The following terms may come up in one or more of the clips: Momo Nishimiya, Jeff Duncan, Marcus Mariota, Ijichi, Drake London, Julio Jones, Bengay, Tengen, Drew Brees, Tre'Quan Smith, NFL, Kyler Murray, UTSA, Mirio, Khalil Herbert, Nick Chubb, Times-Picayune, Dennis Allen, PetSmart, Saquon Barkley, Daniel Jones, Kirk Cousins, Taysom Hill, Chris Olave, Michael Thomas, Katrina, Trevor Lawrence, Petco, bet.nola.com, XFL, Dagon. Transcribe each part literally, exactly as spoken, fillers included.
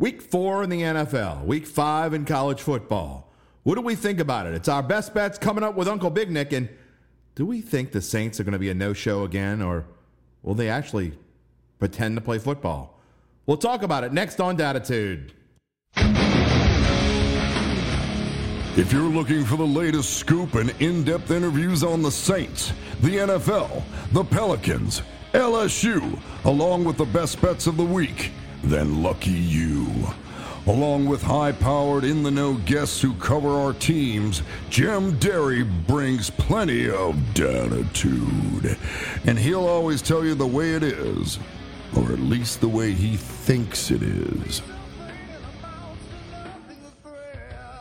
Week four in the N F L, week five in college football. What do we think about it? It's our best bets coming up with Uncle Big Nick. And do we think the Saints are going to be a no-show again, or will they actually pretend to play football? We'll talk about it next on Datitude. If you're looking for the latest scoop and in-depth interviews on the Saints, the N F L, the Pelicans, L S U, along with the best bets of the week, then lucky you. Along with high-powered, in-the-know guests who cover our teams, Jim Derry brings plenty of Datitude. And he'll always tell you the way it is, or at least the way he thinks it is.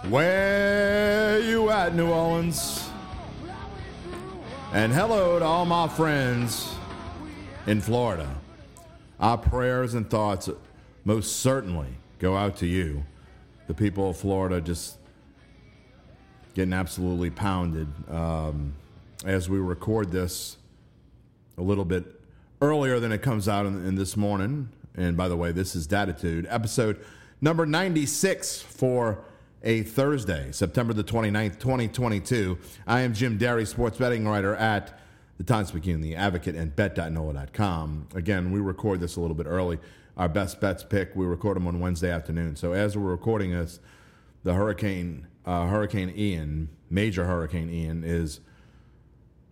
Where you at, New Orleans? And hello to all my friends in Florida. Our prayers and thoughts most certainly go out to you. The people of Florida just getting absolutely pounded. Um, as we record this a little bit earlier than it comes out in, in this morning. And by the way, this is Datitude, episode number ninety-six for a Thursday, September the twenty-ninth, twenty twenty-two. I am Jim Derry, sports betting writer at the Times-Picayune, The Advocate, and bet dot nola dot com. Again, we record this a little bit early. Our best bets pick, we record them on Wednesday afternoon. So as we're recording this, the hurricane, uh, Hurricane Ian, major Hurricane Ian, is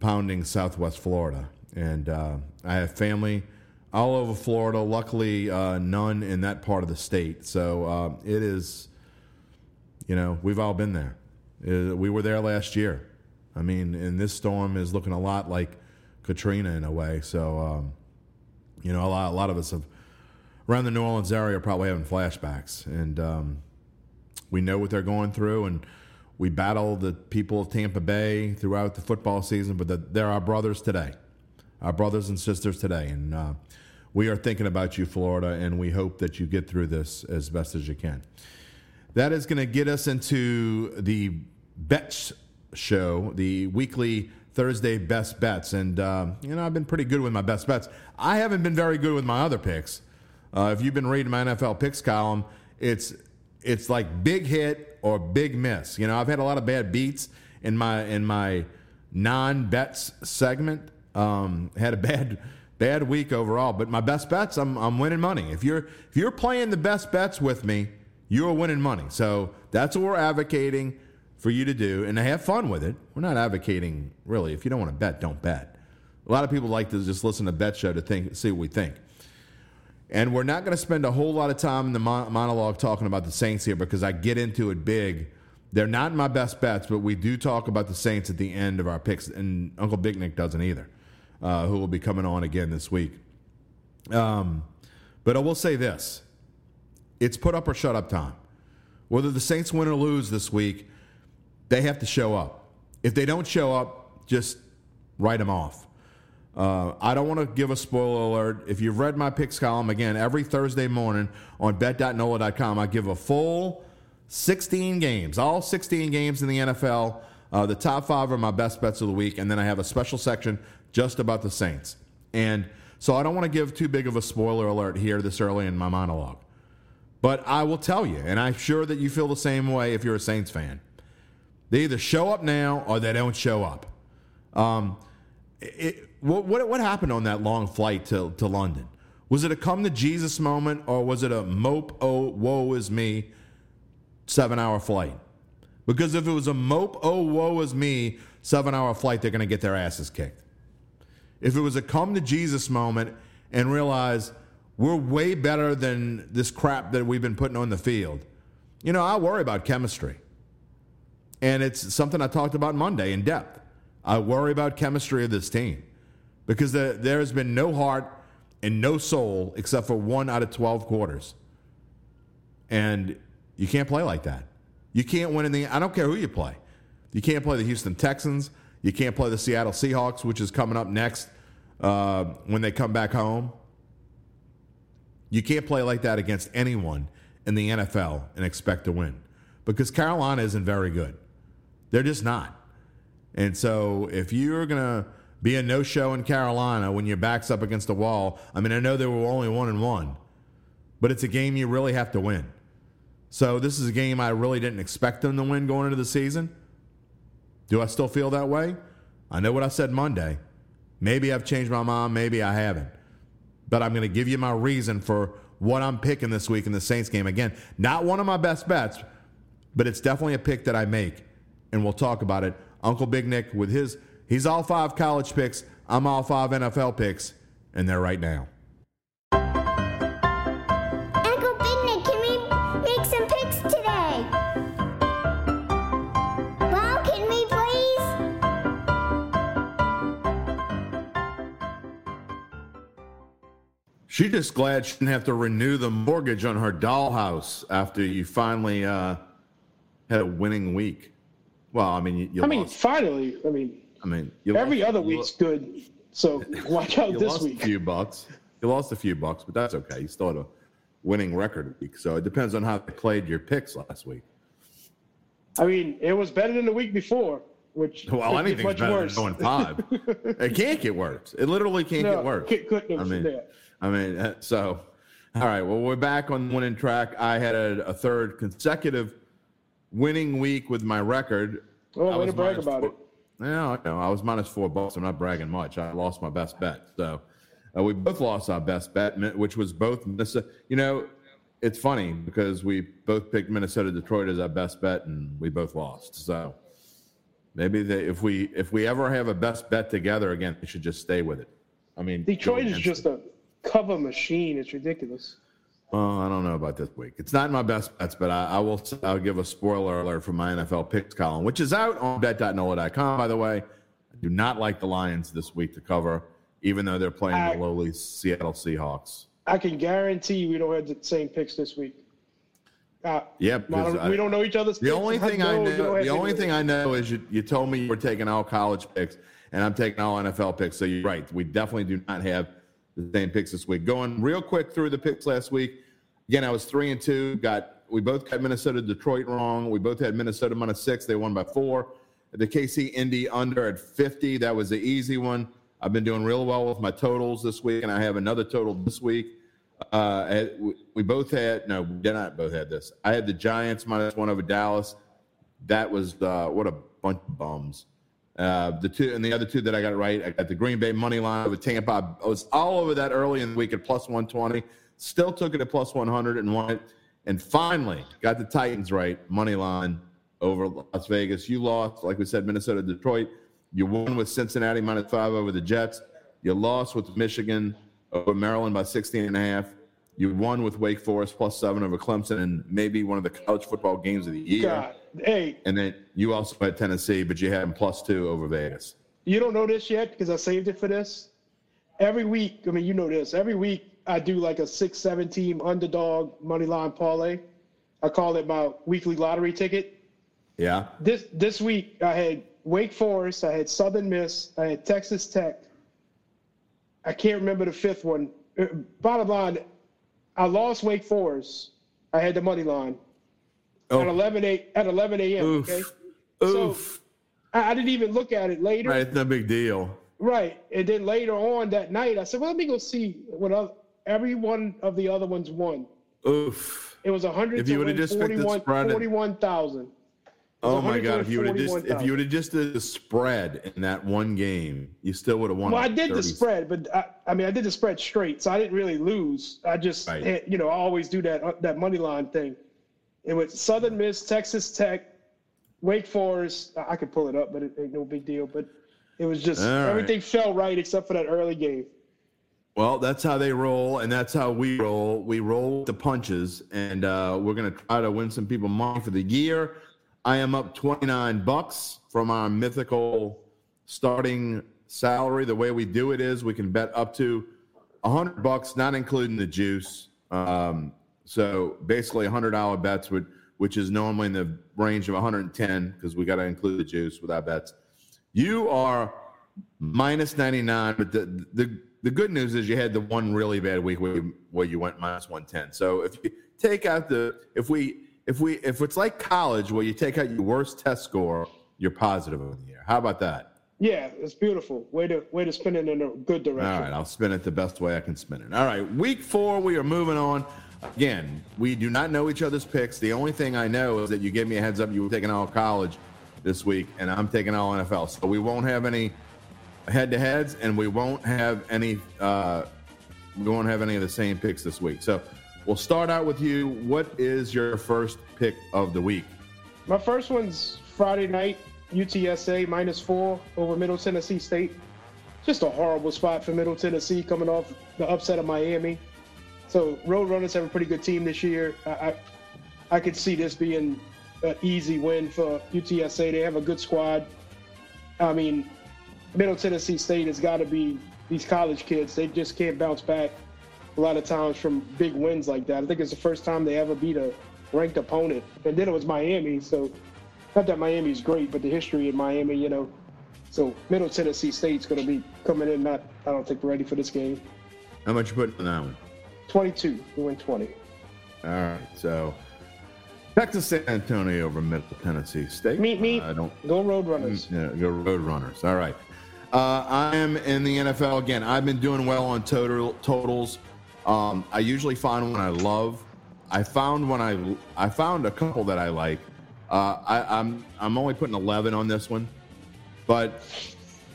pounding southwest Florida. And uh, I have family all over Florida, luckily uh, none in that part of the state. So uh, it is, you know, we've all been there. Uh, we were there last year. I mean, and this storm is looking a lot like Katrina in a way. So, um, you know, a lot, a lot of us have... around the New Orleans area are probably having flashbacks. And um, we know what they're going through. And we battle the people of Tampa Bay throughout the football season. But the, they're our brothers today, our brothers and sisters today. And uh, we are thinking about you, Florida, and we hope that you get through this as best as you can. That is going to get us into the Bets Show, the weekly Thursday Best Bets. And, uh, you know, I've been pretty good with my Best Bets. I haven't been very good with my other picks. Uh, if you've been reading my N F L picks column, it's it's like big hit or big miss. You know, I've had a lot of bad beats in my in my non-bets segment. Um, had a bad bad week overall, but my best bets, I'm I'm winning money. If you're if you're playing the best bets with me, you're winning money. So that's what we're advocating for you to do, and to have fun with it. We're not advocating really. If you don't want to bet, don't bet. A lot of people like to just listen to Bet Show to think see what we think. And we're not going to spend a whole lot of time in the monologue talking about the Saints here because I get into it big. They're not my best bets, but we do talk about the Saints at the end of our picks, and Uncle Big Nick doesn't either, uh, who will be coming on again this week. Um, but I will say this. It's put up or shut up time. Whether the Saints win or lose this week, they have to show up. If they don't show up, just write them off. Uh, I don't want to give a spoiler alert. If you've read my picks column, again, every Thursday morning on bet dot nola dot com, I give a full sixteen games, all sixteen games in the N F L. Uh, the top five are my best bets of the week, and then I have a special section just about the Saints. And so I don't want to give too big of a spoiler alert here this early in my monologue. But I will tell you, and I'm sure that you feel the same way if you're a Saints fan. They either show up now or they don't show up. Um, it... What, what what happened on that long flight to, to London? Was it a come-to-Jesus moment, or was it a mope, oh, woe is me, seven-hour flight? Because if it was a mope, oh, woe is me, seven-hour flight, they're going to get their asses kicked. If it was a come-to-Jesus moment and realize we're way better than this crap that we've been putting on the field, you know, I worry about chemistry. And it's something I talked about Monday in depth. I worry about chemistry of this team. Because the, there has been no heart and no soul except for one out of twelve quarters. And you can't play like that. You can't win in the... I don't care who you play. You can't play the Houston Texans. You can't play the Seattle Seahawks, which is coming up next uh, when they come back home. You can't play like that against anyone in the N F L and expect to win. Because Carolina isn't very good. They're just not. And so if you're going to... be a no-show in Carolina when your back's up against the wall. I mean, I know they were only one and one, but it's a game you really have to win. So this is a game I really didn't expect them to win going into the season. Do I still feel that way? I know what I said Monday. Maybe I've changed my mind. Maybe I haven't. But I'm going to give you my reason for what I'm picking this week in the Saints game. Again, not one of my best bets, but it's definitely a pick that I make, and we'll talk about it. Uncle Big Nick with his, he's all five college picks. I'm all five N F L picks, and they're right now. Uncle Big Nick, can we make some picks today? Wow, can we please? She's just glad she didn't have to renew the mortgage on her dollhouse after you finally uh, had a winning week. Well, I mean, you, you I mean, lost. finally, I mean, I mean, you every lost, other you week's lost. good. So watch out you this lost week. A few bucks. You lost a few bucks, but that's okay. You still had a winning record week. So it depends on how they played your picks last week. I mean, it was better than the week before, which well, anything's much better worse. than going five. It can't get worse. It literally can't no, get worse. It couldn't have I mean, that. I mean, so all right. Well, we're back on the winning track. I had a, a third consecutive winning week with my record. Oh, way to brag about four. it. No, no, I was minus four bucks. I'm not bragging much. I lost my best bet. So uh, we both lost our best bet, which was both Minnesota. You know, it's funny because we both picked Minnesota Detroit as our best bet, and we both lost. So maybe they, if we if we ever have a best bet together again, we should just stay with it. I mean, Detroit is just it. a cover machine. It's ridiculous. Oh, I don't know about this week. It's not my best bets, but I, I will I'll give a spoiler alert for my N F L picks column, which is out on bet dot nola dot com, by the way. I do not like the Lions this week to cover, even though they're playing I, the lowly Seattle Seahawks. I can guarantee we don't have the same picks this week. Uh, yeah, don't, I, we don't know each other's the picks. Only thing I, I know, the only thing I know is you, you told me you were taking all college picks, and I'm taking all N F L picks, so you're right. We definitely do not have the same picks this week. Going real quick through the picks last week. Again, I was three and two. Got we both got Minnesota Detroit wrong. We both had Minnesota minus six. They won by four. The K C Indy under at fifty. That was the easy one. I've been doing real well with my totals this week, and I have another total this week. Uh, we both had no, we did not both had this. I had the Giants minus one over Dallas. That was uh, what a bunch of bums. Uh, the two and the other two that I got right, I got the Green Bay money line with Tampa. I was all over that early in the week at plus one twenty. Still took it at plus one hundred and won it. And finally got the Titans right, money line over Las Vegas. You lost, like we said, Minnesota, Detroit. You won with Cincinnati minus five over the Jets. You lost with Michigan over Maryland by sixteen and a half. You won with Wake Forest plus seven over Clemson and maybe one of the college football games of the year. God, hey. And then you also had Tennessee, but you had them plus two over Vegas. You don't know this yet because I saved it for this. Every week, I mean, you know this. Every week I do like a six, seven team underdog money line parlay. I call it my weekly lottery ticket. Yeah. This this week I had Wake Forest. I had Southern Miss. I had Texas Tech. I can't remember the fifth one. Bottom line, I lost Wake Forest. I had the money line oh. at eleven a.m. Oof. Okay? Oof. So I, I didn't even look at it later. Right, it's no big deal. Right, and then later on that night, I said, "Well, let me go see what other, every one of the other ones won." Oof. It was a hundred. If you would have just picked the spread, forty-one thousand. Oh my God! If you would have just 000. if you would have just did the spread in that one game, you still would have won. Well, I did thirty. The spread, but I, I mean, I did the spread straight, so I didn't really lose. I just, right. had, you know, I always do that that money line thing. And with Southern Miss, Texas Tech, Wake Forest, I could pull it up, but it ain't no big deal. But it was just All right. everything fell right except for that early game. Well, that's how they roll, and that's how we roll. We roll the punches, and uh, we're gonna try to win some people money for the year. I am up twenty-nine bucks from our mythical starting salary. The way we do it is we can bet up to one hundred bucks, not including the juice. Um, so basically one hundred dollars bets, would, which is normally in the range of one hundred ten because we got to include the juice with our bets. You are minus ninety-nine, but the, the the good news is you had the one really bad week where you, where you went minus one ten. So if you take out the – if we – If we if it's like college where you take out your worst test score, you're positive over the year. How about that? Yeah, it's beautiful. Way to way to spin it in a good direction. All right, I'll spin it the best way I can spin it. All right, week four, we are moving on. Again, we do not know each other's picks. The only thing I know is that you gave me a heads up you were taking all college this week, and I'm taking all N F L. So we won't have any head-to-heads, and we won't have any uh, we won't have any of the same picks this week. So we'll start out with you. What is your first pick of the week? My first one's Friday night, U T S A minus four over Middle Tennessee State. Just a horrible spot for Middle Tennessee coming off the upset of Miami. So Roadrunners have a pretty good team this year. I, I, I could see this being an easy win for U T S A. They have a good squad. I mean, Middle Tennessee State has got to be these college kids. They just can't bounce back a lot of times from big wins like that. I think it's the first time they ever beat a ranked opponent. And then it was Miami. So not that Miami's great, but the history in Miami, you know. So Middle Tennessee State's going to be coming in not, I don't think, ready for this game. How much you putting on that one? twenty-two. We win twenty. All right. So back to San Antonio over Middle Tennessee State. Meet me. Uh, I don't, go Roadrunners. Yeah, go Roadrunners. All right. Uh, I am in the N F L again. I've been doing well on total totals. Um, I usually find one I love. I found one I I found a couple that I like. Uh, I, I'm I'm only putting eleven on this one, but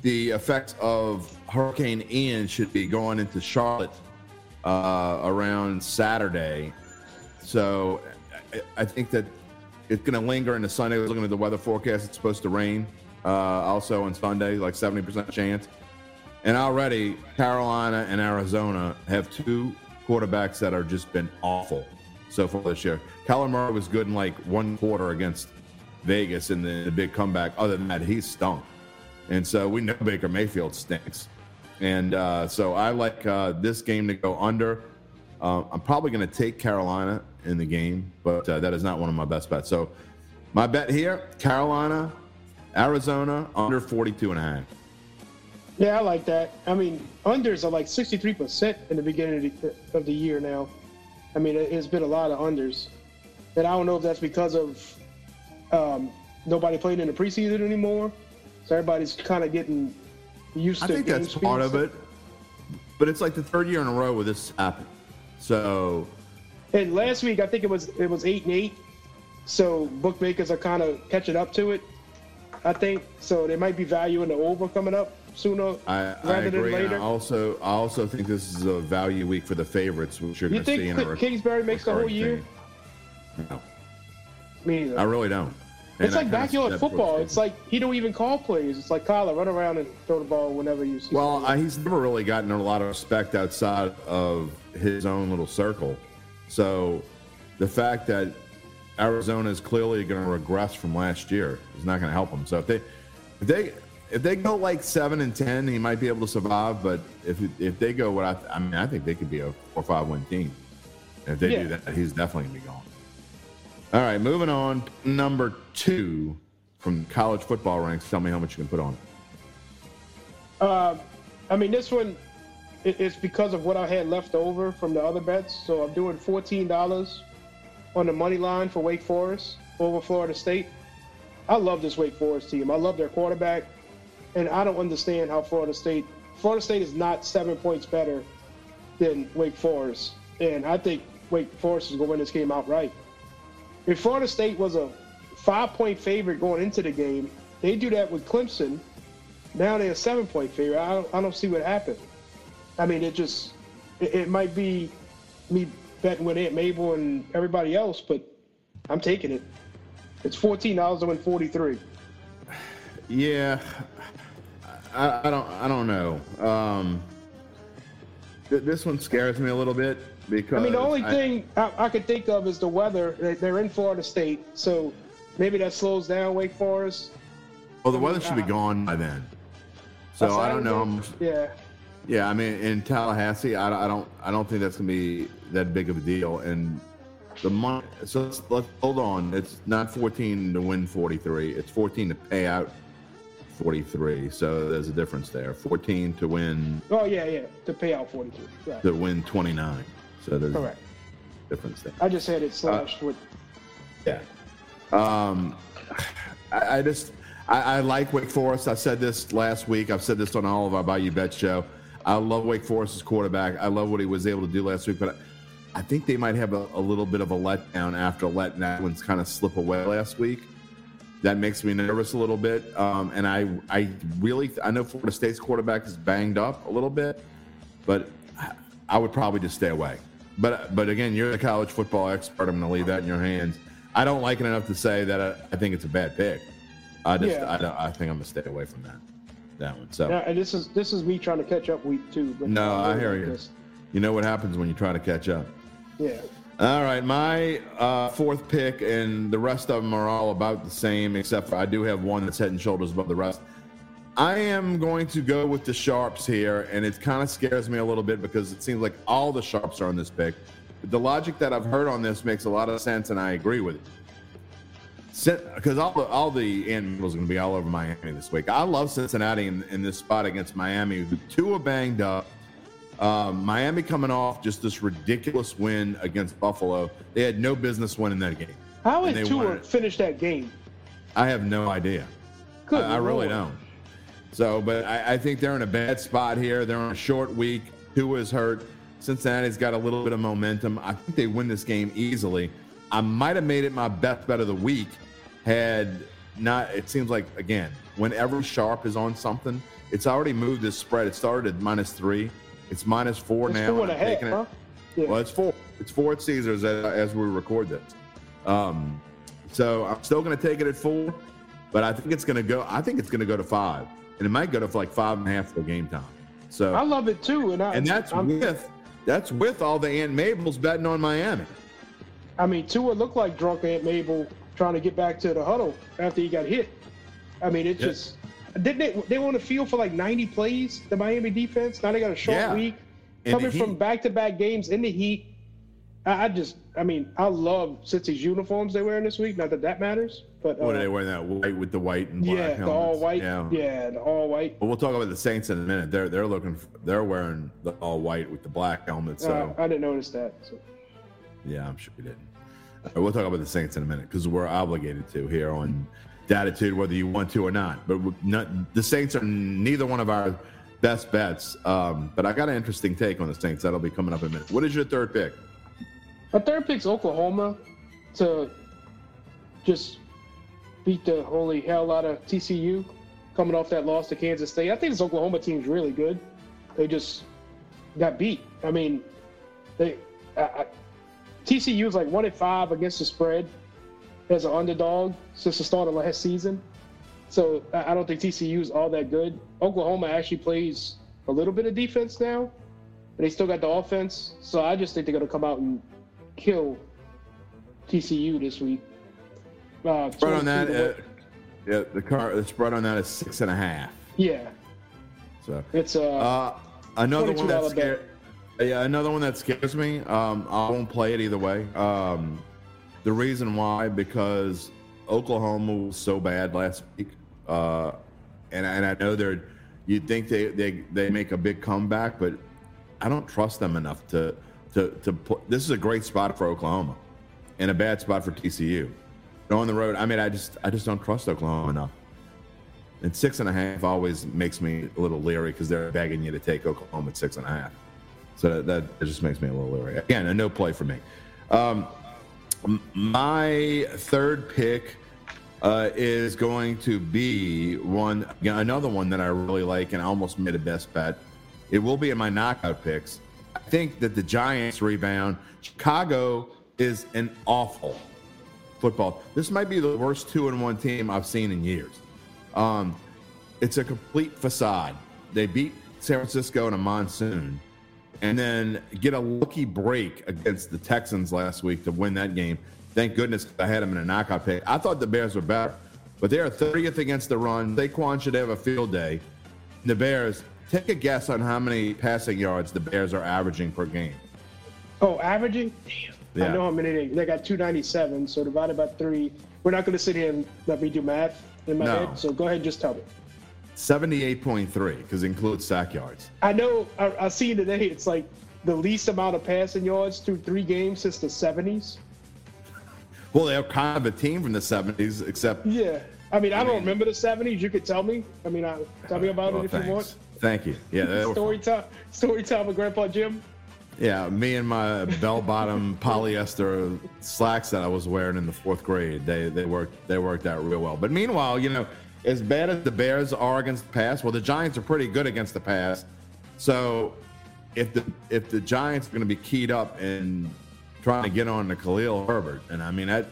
the effects of Hurricane Ian should be going into Charlotte uh, around Saturday. So I, I think that it's going to linger into Sunday. I was looking at the weather forecast. It's supposed to rain uh, also on Sunday, like seventy percent chance. And already Carolina and Arizona have two quarterbacks that are just been awful so far this year. Kyler Murray was good in like one quarter against Vegas in the, the big comeback. Other than that, he stunk. And so we know Baker Mayfield stinks. And uh, so I like uh, this game to go under. Uh, I'm probably going to take Carolina in the game, but uh, that is not one of my best bets. So my bet here, Carolina, Arizona, under forty-two and a half. Yeah, I like that. I mean, unders are like sixty-three percent in the beginning of the, of the year now. I mean, it's been a lot of unders. And I don't know if that's because of um, nobody playing in the preseason anymore. So everybody's kind of getting used to it. I think that's part of it. But it's like the third year in a row where this happened. So. And last week, I think it was it was eight and eight. So bookmakers are kind of catching up to it, I think. So they might be valuing the over coming up sooner I, rather I agree. than later. I also, I also think this is a value week for the favorites, which you're going to see in a You think Kingsbury makes the whole year? Team. No. Me either. I really don't. And it's like backyard football. It's like he don't even call plays. It's like, Kyler, run around and throw the ball whenever you see Well, I, he's never really gotten a lot of respect outside of his own little circle. So the fact that Arizona is clearly going to regress from last year is not going to help him. So if they, if they, if they go like seven and ten, he might be able to survive. But if if they go what I, I mean, I think they could be a four or five win team. And if they yeah. do that, he's definitely going to be gone. All right, moving on. Number two from college football ranks. Tell me how much you can put on it. Uh, I mean, this one is because of what I had left over from the other bets. So I'm doing fourteen dollars on the money line for Wake Forest over Florida State. I love this Wake Forest team. I love their quarterback. And I don't understand how Florida State – Florida State is not seven points better than Wake Forest. And I think Wake Forest is going to win this game outright. If Florida State was a five-point favorite going into the game, they do that with Clemson. Now they're a seven-point favorite. I don't, I don't see what happened. I mean, it just it, it might be me betting with Aunt Mabel and everybody else, but I'm taking it. It's fourteen dollars to win forty-three. Yeah, I, I don't I don't know. Um, th- this one scares me a little bit. Because I mean, the only I, thing I, I could think of is the weather. They're in Florida State, so maybe that slows down Wake Forest. Well, the weather should be gone by then. So I don't know. Much, yeah. Yeah, I mean, in Tallahassee, I, I don't, I don't think that's gonna be that big of a deal. And the money. So let's, let's hold on. It's not fourteen to win forty-three. It's fourteen to pay out forty-three. So there's a difference there. fourteen to win. Oh yeah, yeah. To pay out forty-three. Right. To win twenty-nine. So there's Correct. a difference there. I just had it slashed uh, with. Yeah. Um, I, I just, I, I like Wake Forest. I said this last week. I've said this on all of our Bayou Bet show. I love Wake Forest's quarterback. I love what he was able to do last week, but I think they might have a, a little bit of a letdown after letting that one's kind of slip away last week. That makes me nervous a little bit. Um, and I I really – I know Florida State's quarterback is banged up a little bit, but I would probably just stay away. But, but again, you're the college football expert. I'm going to leave that in your hands. I don't like it enough to say that I, I think it's a bad pick. I just yeah. I, I think I'm going to stay away from that that one. So. Yeah, and this is this is me trying to catch up week two. No, I hear you. This. You know what happens when you try to catch up. Yeah. All right, my uh, fourth pick, and the rest of them are all about the same, except for I do have one that's head and shoulders above the rest. I am going to go with the Sharps here, and it kind of scares me a little bit because it seems like all the Sharps are on this pick. But the logic that I've heard on this makes a lot of sense, and I agree with it. Because all the all the animals are going to be all over Miami this week. I love Cincinnati in, in this spot against Miami. The two are banged up. Um, Miami coming off just this ridiculous win against Buffalo. They had no business winning that game. How did Tua finish that game? I have no idea. I, I really don't. So, but I, I think they're in a bad spot here. They're on a short week. Tua is hurt. Cincinnati's got a little bit of momentum. I think they win this game easily. I might have made it my best bet of the week had not. It seems like, again, whenever Sharp is on something, it's already moved this spread. It started at minus three. It's minus four it's now. Four and a half, it. Huh? Yeah. Well, it's four. It's four at Caesars as, as we record this. Um, so I'm still going to take it at four, but I think it's going to go. I think it's going to go to five, and it might go to like five and a half for game time. So I love it too, and I, and that's I'm, with that's with all the Aunt Mabels betting on Miami. I mean, Tua looked like drunk Aunt Mabel trying to get back to the huddle after he got hit. I mean, it yes. just. Didn't they, they were on the field for like ninety plays, the Miami defense? Now they got a short yeah. week. Coming from back-to-back games in the heat. I, I just, I mean, I love Cincy's uniforms they're wearing this week. Not that that matters. But uh, What are they wearing, that white with the white and black helmets? Yeah, the all-white. Yeah. yeah, the all-white. But we'll talk about the Saints in a minute. They're they're looking, for, they're wearing the all-white with the black helmets. So uh, I didn't notice that. So. Yeah, I'm sure you didn't. Right, we'll talk about the Saints in a minute because we're obligated to here on – Datitude, whether you want to or not, but not, the Saints are neither one of our best bets. Um, but I got an interesting take on the Saints that'll be coming up in a minute. What is your third pick? My third pick's Oklahoma to just beat the holy hell out of T C U, coming off that loss to Kansas State. I think this Oklahoma team's really good. They just got beat. I mean, they I, I, T C U is like one at five against the spread. As an underdog since the start of last season. So I don't think T C U is all that good. Oklahoma actually plays a little bit of defense now, but they still got the offense. So I just think they're going to come out and kill T C U this week. Uh, spread on that, uh, yeah, the, car, the spread on that is six and a half. Yeah. So it's uh, uh, another one that scares. Yeah, another one that scares me. Um, I won't play it either way. Um, The reason why, because Oklahoma was so bad last week, uh, and and I know they're. You'd think they, they, they make a big comeback, but I don't trust them enough to to to. Play. This is a great spot for Oklahoma, and a bad spot for T C U. They're on the road. I mean, I just I just don't trust Oklahoma enough. And six and a half always makes me a little leery because they're begging you to take Oklahoma at six and a half. So that, that just makes me a little leery. Again, a no play for me. Um, My third pick uh, is going to be one, another one that I really like and almost made a best bet. It will be in my knockout picks. I think that the Giants rebound. Chicago is an awful football. This might be the worst two and one team I've seen in years. Um, it's a complete facade. They beat San Francisco in a monsoon. And then get a lucky break against the Texans last week to win that game. Thank goodness I had them in a knockout pick. I thought the Bears were better, but they are thirtieth against the run. Saquon should have a field day. The Bears, take a guess on how many passing yards the Bears are averaging per game. Oh, averaging? Damn. Yeah. I know how many they, they got two ninety-seven, so divided by three. We're not going to sit here and let me do math in my no. head, so go ahead and just tell me. seventy-eight point three, because it includes sack yards. I know. I, I see today it's like the least amount of passing yards through three games since the seventies. Well, they're kind of a team from the seventies, except. Yeah. I mean, I, I don't mean, remember the seventies. You could tell me. I mean, I, tell me about well, it if thanks. you want. Thank you. Yeah. Story, time, story time with Grandpa Jim. Yeah, me and my bell-bottom polyester slacks that I was wearing in the fourth grade, they they worked they worked out real well. But meanwhile, you know, as bad as the Bears are against the pass, well, the Giants are pretty good against the pass. So if the if the Giants are going to be keyed up and trying to get on to Khalil Herbert, and I mean, that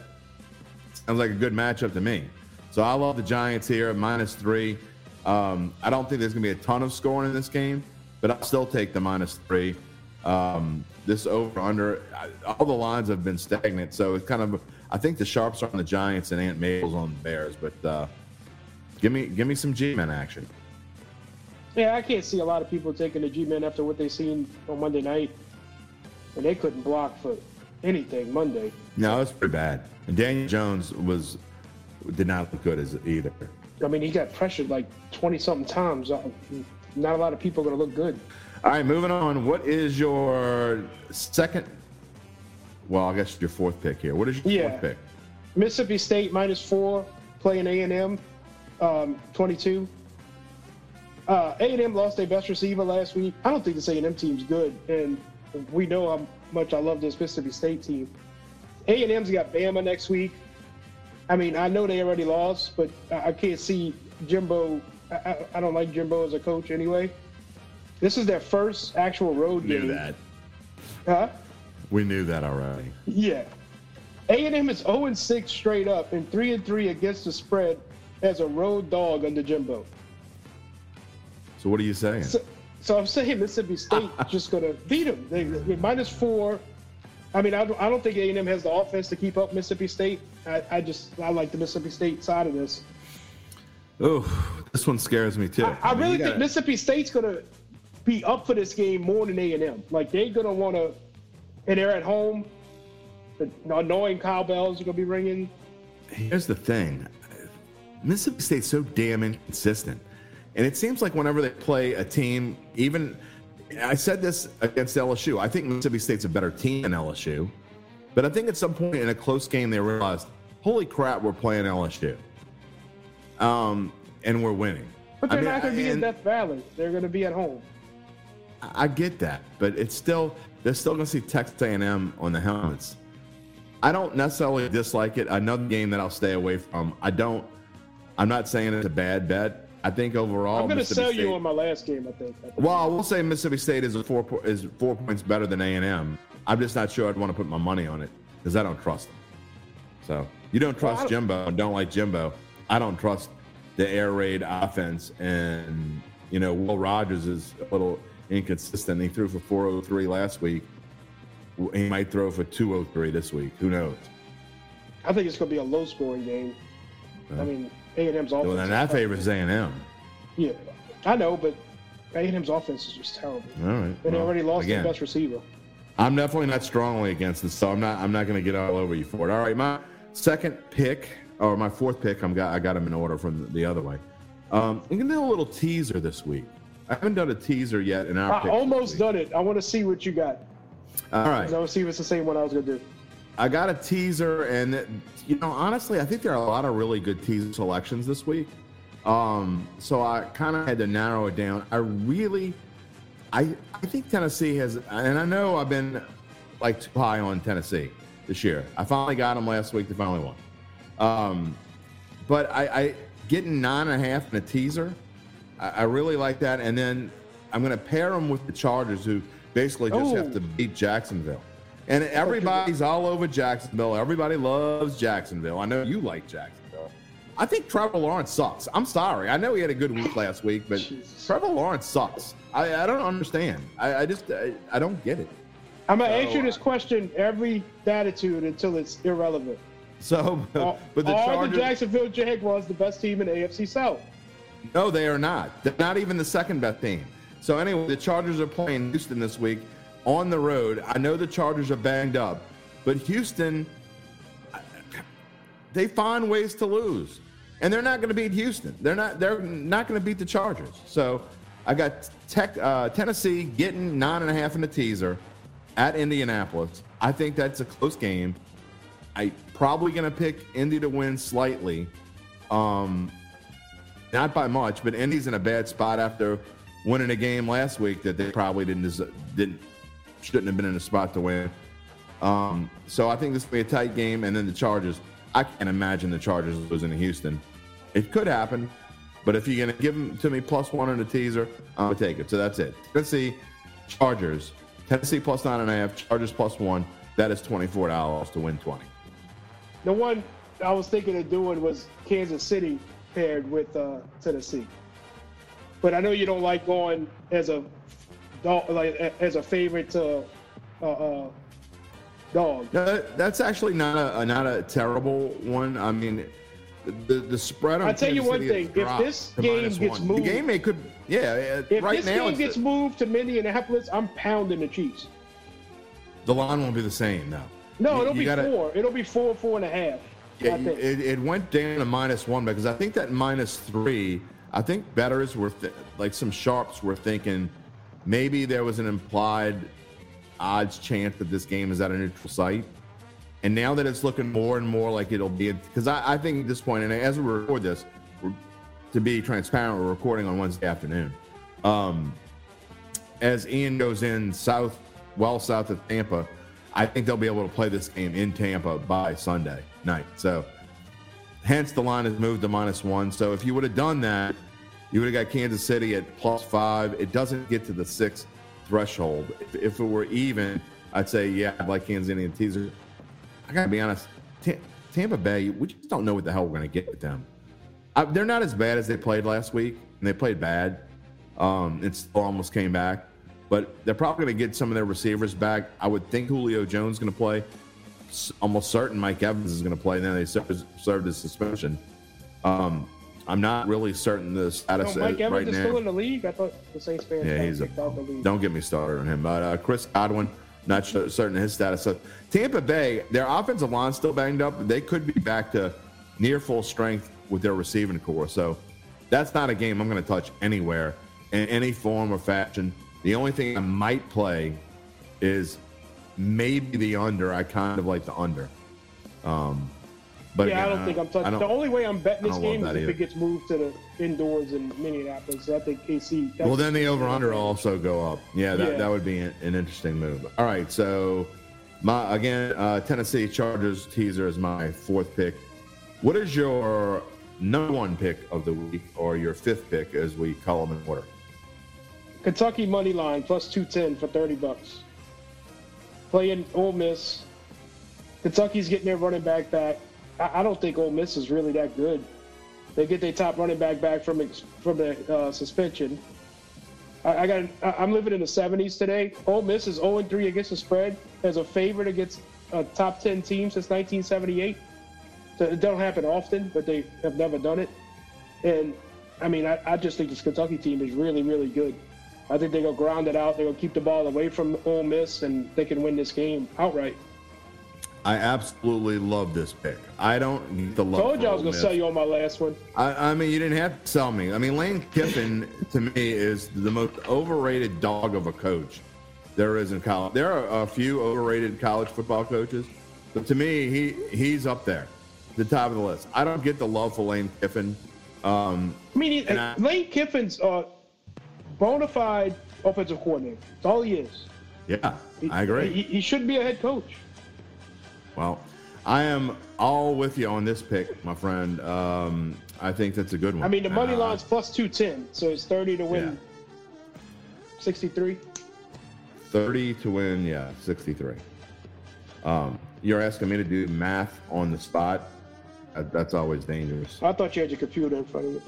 sounds like a good matchup to me. So I love the Giants here at minus three. Um, I don't think there's going to be a ton of scoring in this game, but I'll still take the minus three. Um, this over-under, all the lines have been stagnant, so it's kind of, I think the sharps are on the Giants and Aunt Mabel's on the Bears, but uh, give me give me some G-Men action. Yeah, I can't see a lot of people taking the G-Men after what they seen on Monday night, and they couldn't block for anything Monday. No, it was pretty bad. And Daniel Jones was did not look good as either. I mean, he got pressured like twenty-something times. Not a lot of people are going to look good. All right, moving on. What is your second? Well, I guess your fourth pick here. What is your yeah. fourth pick? Mississippi State minus four, playing A and M, um, twenty-two. Uh, A and M lost their best receiver last week. I don't think this A and M team's good, and we know how much I love this Mississippi State team. A and M's got Bama next week. I mean, I know they already lost, but I can't see Jimbo. I, I don't like Jimbo as a coach anyway. This is their first actual road game. We knew that. Huh? We knew that already. Yeah. A and M is oh and six straight up and three and three against the spread as a road dog under Jimbo. So what are you saying? So, so I'm saying Mississippi State just going to beat them. They, they, minus four. I mean, I don't, I don't think A and M has the offense to keep up Mississippi State. I, I just I like the Mississippi State side of this. Oh, this one scares me too. I, I, I mean, really gotta... think Mississippi State's going to be up for this game more than A and M. Like, they're going to want to, and they're at home. The annoying cowbells are going to be ringing. Here's the thing. Mississippi State's so damn inconsistent. And it seems like whenever they play a team, even, I said this against L S U, I think Mississippi State's a better team than L S U. But I think at some point in a close game, they realized, holy crap, we're playing L S U. Um, and we're winning. But they're I mean, not going to be in Death Valley. They're going to be at home. I get that, but it's still they're still going to see Texas A and M on the helmets. I don't necessarily dislike it. Another game that I'll stay away from. I don't. I'm not saying it's a bad bet. I think overall, I'm going to sell you on my last game. I think. I think. Well, I will say Mississippi State is a four is four points better than A and M. I'm just not sure I'd want to put my money on it because I don't trust them. So you don't trust well, don't, Jimbo and don't like Jimbo. I don't trust the air raid offense, and you know Will Rogers is a little inconsistent. He threw for four oh three last week. He might throw for two oh three this week. Who knows? I think it's going to be a low-scoring game. Uh, I mean, A and M's offense. Well, then that favors A and M. Yeah, I know, but A and M's offense is just terrible. All right. And well, they already lost again, their best receiver. I'm definitely not strongly against it, so I'm not. I'm not going to get all over you for it. All right, my second pick or my fourth pick. I'm got. I got them in order from the, the other way. Um, I'm going to do a little teaser this week. I haven't done a teaser yet in our I almost done it. I want to see what you got. All right. I want to see if it's the same one I was going to do. I got a teaser, and, you know, honestly, I think there are a lot of really good teaser selections this week. Um, so I kind of had to narrow it down. I really I, – I think Tennessee has – and I know I've been, like, too high on Tennessee this year. I finally got them last week. They finally won. Um, but I, I getting nine and a half in a teaser – I really like that. And then I'm going to pair them with the Chargers, who basically just oh. have to beat Jacksonville. And everybody's all over Jacksonville. Everybody loves Jacksonville. I know you like Jacksonville. I think Trevor Lawrence sucks. I'm sorry. I know he had a good week last week, but Jesus. Trevor Lawrence sucks. I, I don't understand. I, I just I, I don't get it. I'm going to so, answer this question every Datitude until it's irrelevant. So, but, but the Chargers. Are the Jacksonville Jaguars the best team in the A F C South? No, they are not. They're not even the second best team. So anyway, the Chargers are playing Houston this week on the road. I know the Chargers are banged up, but Houston, they find ways to lose, and they're not going to beat Houston. They're not. They're not going to beat the Chargers. So I got tech, uh, Tennessee getting nine and a half in the teaser at Indianapolis. I think that's a close game. I probably going to pick Indy to win slightly. Um, Not by much, but Indy's in a bad spot after winning a game last week that they probably didn't didn't shouldn't have been in a spot to win. Um, so I think this will be a tight game. And then the Chargers. I can't imagine the Chargers losing to Houston. It could happen. But if you're going to give them to me plus one in a teaser, I'm going to take it. So that's it. Tennessee, Chargers. Tennessee plus nine and a half. Chargers plus one. That is twenty-four dollars to win twenty. The one I was thinking of doing was Kansas City paired with uh, Tennessee. But I know you don't like going as a dog, like as a favorite to uh, uh, dog. No, that's actually not a not a terrible one. I mean, the the spread on. I'll tell you one thing: if this game gets moved, the game it could yeah. If this game gets moved to Minneapolis, I'm pounding the Chiefs. The line won't be the same now. No, it'll be four. It'll be four, four and a half. Yeah, it, it went down to minus one because I think that minus three. I think bettors were, th- like some sharps were thinking maybe there was an implied odds chance that this game is at a neutral site. And now that it's looking more and more like it'll be, because I, I think at this point, and as we record this, we're, to be transparent, we're recording on Wednesday afternoon. Um, as Ian goes in south, well south of Tampa, I think they'll be able to play this game in Tampa by Sunday night. So, hence, the line has moved to minus one. So if you would have done that, you would have got Kansas City at plus five. It doesn't get to the six threshold. If, if it were even, I'd say, yeah, I'd like Kansas City in the teaser. I got to be honest, T- Tampa Bay, we just don't know what the hell we're going to get with them. I, they're not as bad as they played last week, and they played bad. Um, it still almost came back. But they're probably going to get some of their receivers back. I would think Julio Jones is going to play. Almost certain Mike Evans is going to play, and then they served his suspension. Um, I'm not really certain the status no, Mike right Evans now. Is still in the league? I thought the Saints fans yeah, he's a, out the league. Don't get me started on him. But uh, Chris Godwin, not sure, certain of his status. So Tampa Bay, their offensive line's still banged up, but they could be back to near full strength with their receiving core. So that's not a game I'm going to touch anywhere in any form or fashion. The only thing I might play is maybe the under. I kind of like the under. Um, but yeah, again, I don't I, think I'm touching. The only way I'm betting this game is if either. It gets moved to the indoors in Minneapolis. So I think K C. Well, then the over-under will also go up. Yeah, that, yeah. that would be an interesting move. All right, so my again, uh, Tennessee Chargers teaser is my fourth pick. What is your number one pick of the week, or your fifth pick as we call them in order? Kentucky money line plus two ten for thirty bucks. Playing Ole Miss. Kentucky's getting their running back back. I, I don't think Ole Miss is really that good. They get their top running back back from from the uh, suspension. I, I got. I, I'm living in the seventies today. Ole Miss is oh and three against the spread as a favorite against a top ten team since nineteen seventy-eight. So it don't happen often, but they have never done it. And I mean, I, I just think this Kentucky team is really, really good. I think they're going to ground it out. They're going to keep the ball away from Ole Miss, and they can win this game outright. I absolutely love this pick. I don't need the love. Told you I was going to sell you on my last one. I, I mean, you didn't have to sell me. I mean, Lane Kiffin, to me, is the most overrated dog of a coach there is in college. There are a few overrated college football coaches, but to me, he he's up there, the top of the list. I don't get the love for Lane Kiffin. Um, I mean, he, I, Lane Kiffin's uh, – bona fide offensive coordinator. That's all he is. Yeah, he, I agree. He, he should be a head coach. Well, I am all with you on this pick, my friend. Um, I think that's a good one. I mean, the money uh, line's plus two ten, so it's thirty to win. Yeah. sixty-three? thirty to win, yeah, sixty-three. Um, you're asking me to do math on the spot? That's always dangerous. I thought you had your computer in front of you.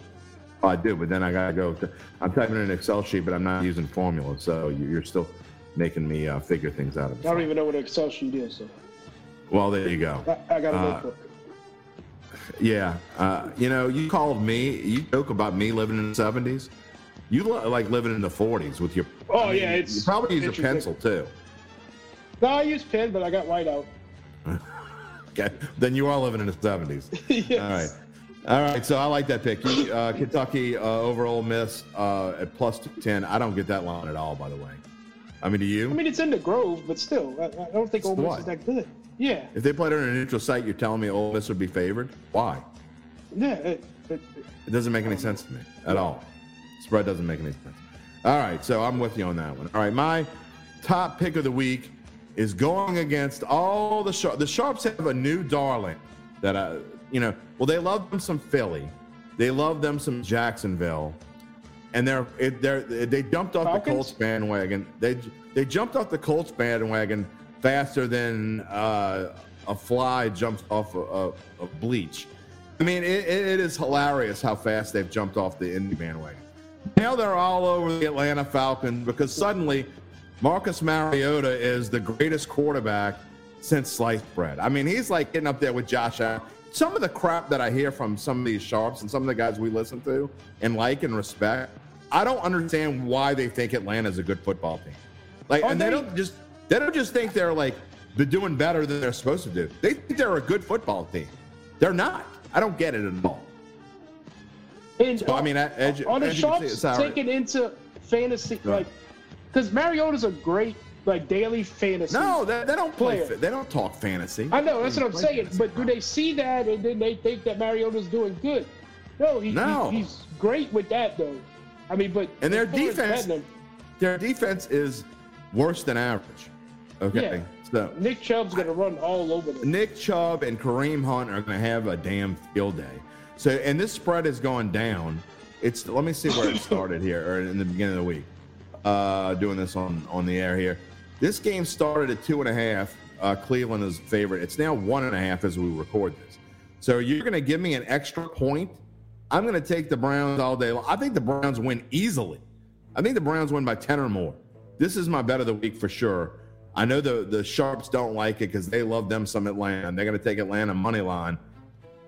I do, but then I gotta go. To, I'm typing in an Excel sheet, but I'm not using formulas, so you're still making me uh, figure things out. Of I don't even know what an Excel sheet is. So. Well, there you go. I, I got a uh, notebook. Yeah, uh, you know, you called me. You joke about me living in the seventies. You lo- like living in the forties with your. Oh I mean, yeah, it's. You probably use a pencil too. No, I use pen, but I got whiteout. Okay, then you are living in the seventies. Yes. All right. All right, so I like that pick. Uh, Kentucky uh, over Ole Miss uh, at plus two ten. I don't get that line at all, by the way. I mean, do you? I mean, it's in the Grove, but still, I, I don't think Ole Miss is that good. Yeah. If they played on a neutral site, you're telling me Ole Miss would be favored? Why? Yeah. It, it, it doesn't make any sense to me at all. Spread doesn't make any sense. All right, so I'm with you on that one. All right, my top pick of the week is going against all the Sharps. The Sharps have a new darling that, I, you know, well, they love them some Philly. They love them some Jacksonville. And they're, they're they jumped off Falcons? the Colts bandwagon. They they jumped off the Colts bandwagon faster than uh, a fly jumps off of bleach. I mean, it, it is hilarious how fast they've jumped off the Indy bandwagon. Now they're all over the Atlanta Falcons because suddenly Marcus Mariota is the greatest quarterback since sliced bread. I mean, he's like getting up there with Josh Allen. Some of the crap that I hear from some of these Sharps and some of the guys we listen to and like and respect, I don't understand why they think Atlanta's a good football team. Like, oh, and they, they don't just they don't just think they're like they're doing better than they're supposed to do. They think they're a good football team. They're not. I don't get it at all. And so, on, I mean, I, as you, on the as Sharps see, taken into fantasy, right. like because Mariota's a great like daily fantasy. No, they, they don't play. Player. They don't talk fantasy. I know that's they what I'm saying. Fantasy. But do they see that and then they think that Mariota's doing good? No, he, no. He, he's great with that though. I mean, but and their defense, their defense is worse than average. Okay. Yeah. So, Nick Chubb's going to run all over them. Nick Chubb and Kareem Hunt are going to have a damn field day. So, and this spread has gone down. It's let me see where it started here, or in the beginning of the week. Uh, doing this on, on the air here. This game started at two and a half. Uh, Cleveland is favorite. It's now one and a half as we record this. So you're going to give me an extra point. I'm going to take the Browns all day long. I think the Browns win easily. I think the Browns win by ten or more. This is my bet of the week for sure. I know the, the Sharps don't like it because they love them some Atlanta. They're going to take Atlanta money line.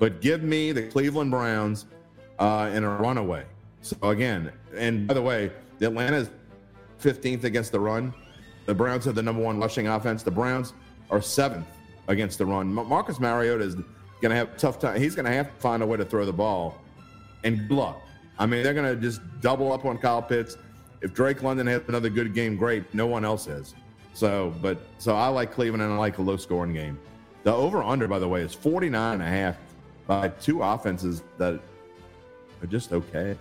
But give me the Cleveland Browns uh, in a runaway. So, again, and by the way, Atlanta is fifteenth against the run. The Browns have the number one rushing offense. The Browns are seventh against the run. Marcus Mariota is going to have a tough time. He's going to have to find a way to throw the ball. And good luck. I mean, they're going to just double up on Kyle Pitts. If Drake London has another good game, great. No one else has. So, but so I like Cleveland and I like a low-scoring game. The over/under, by the way, is forty-nine and a half by two offenses that are just okay.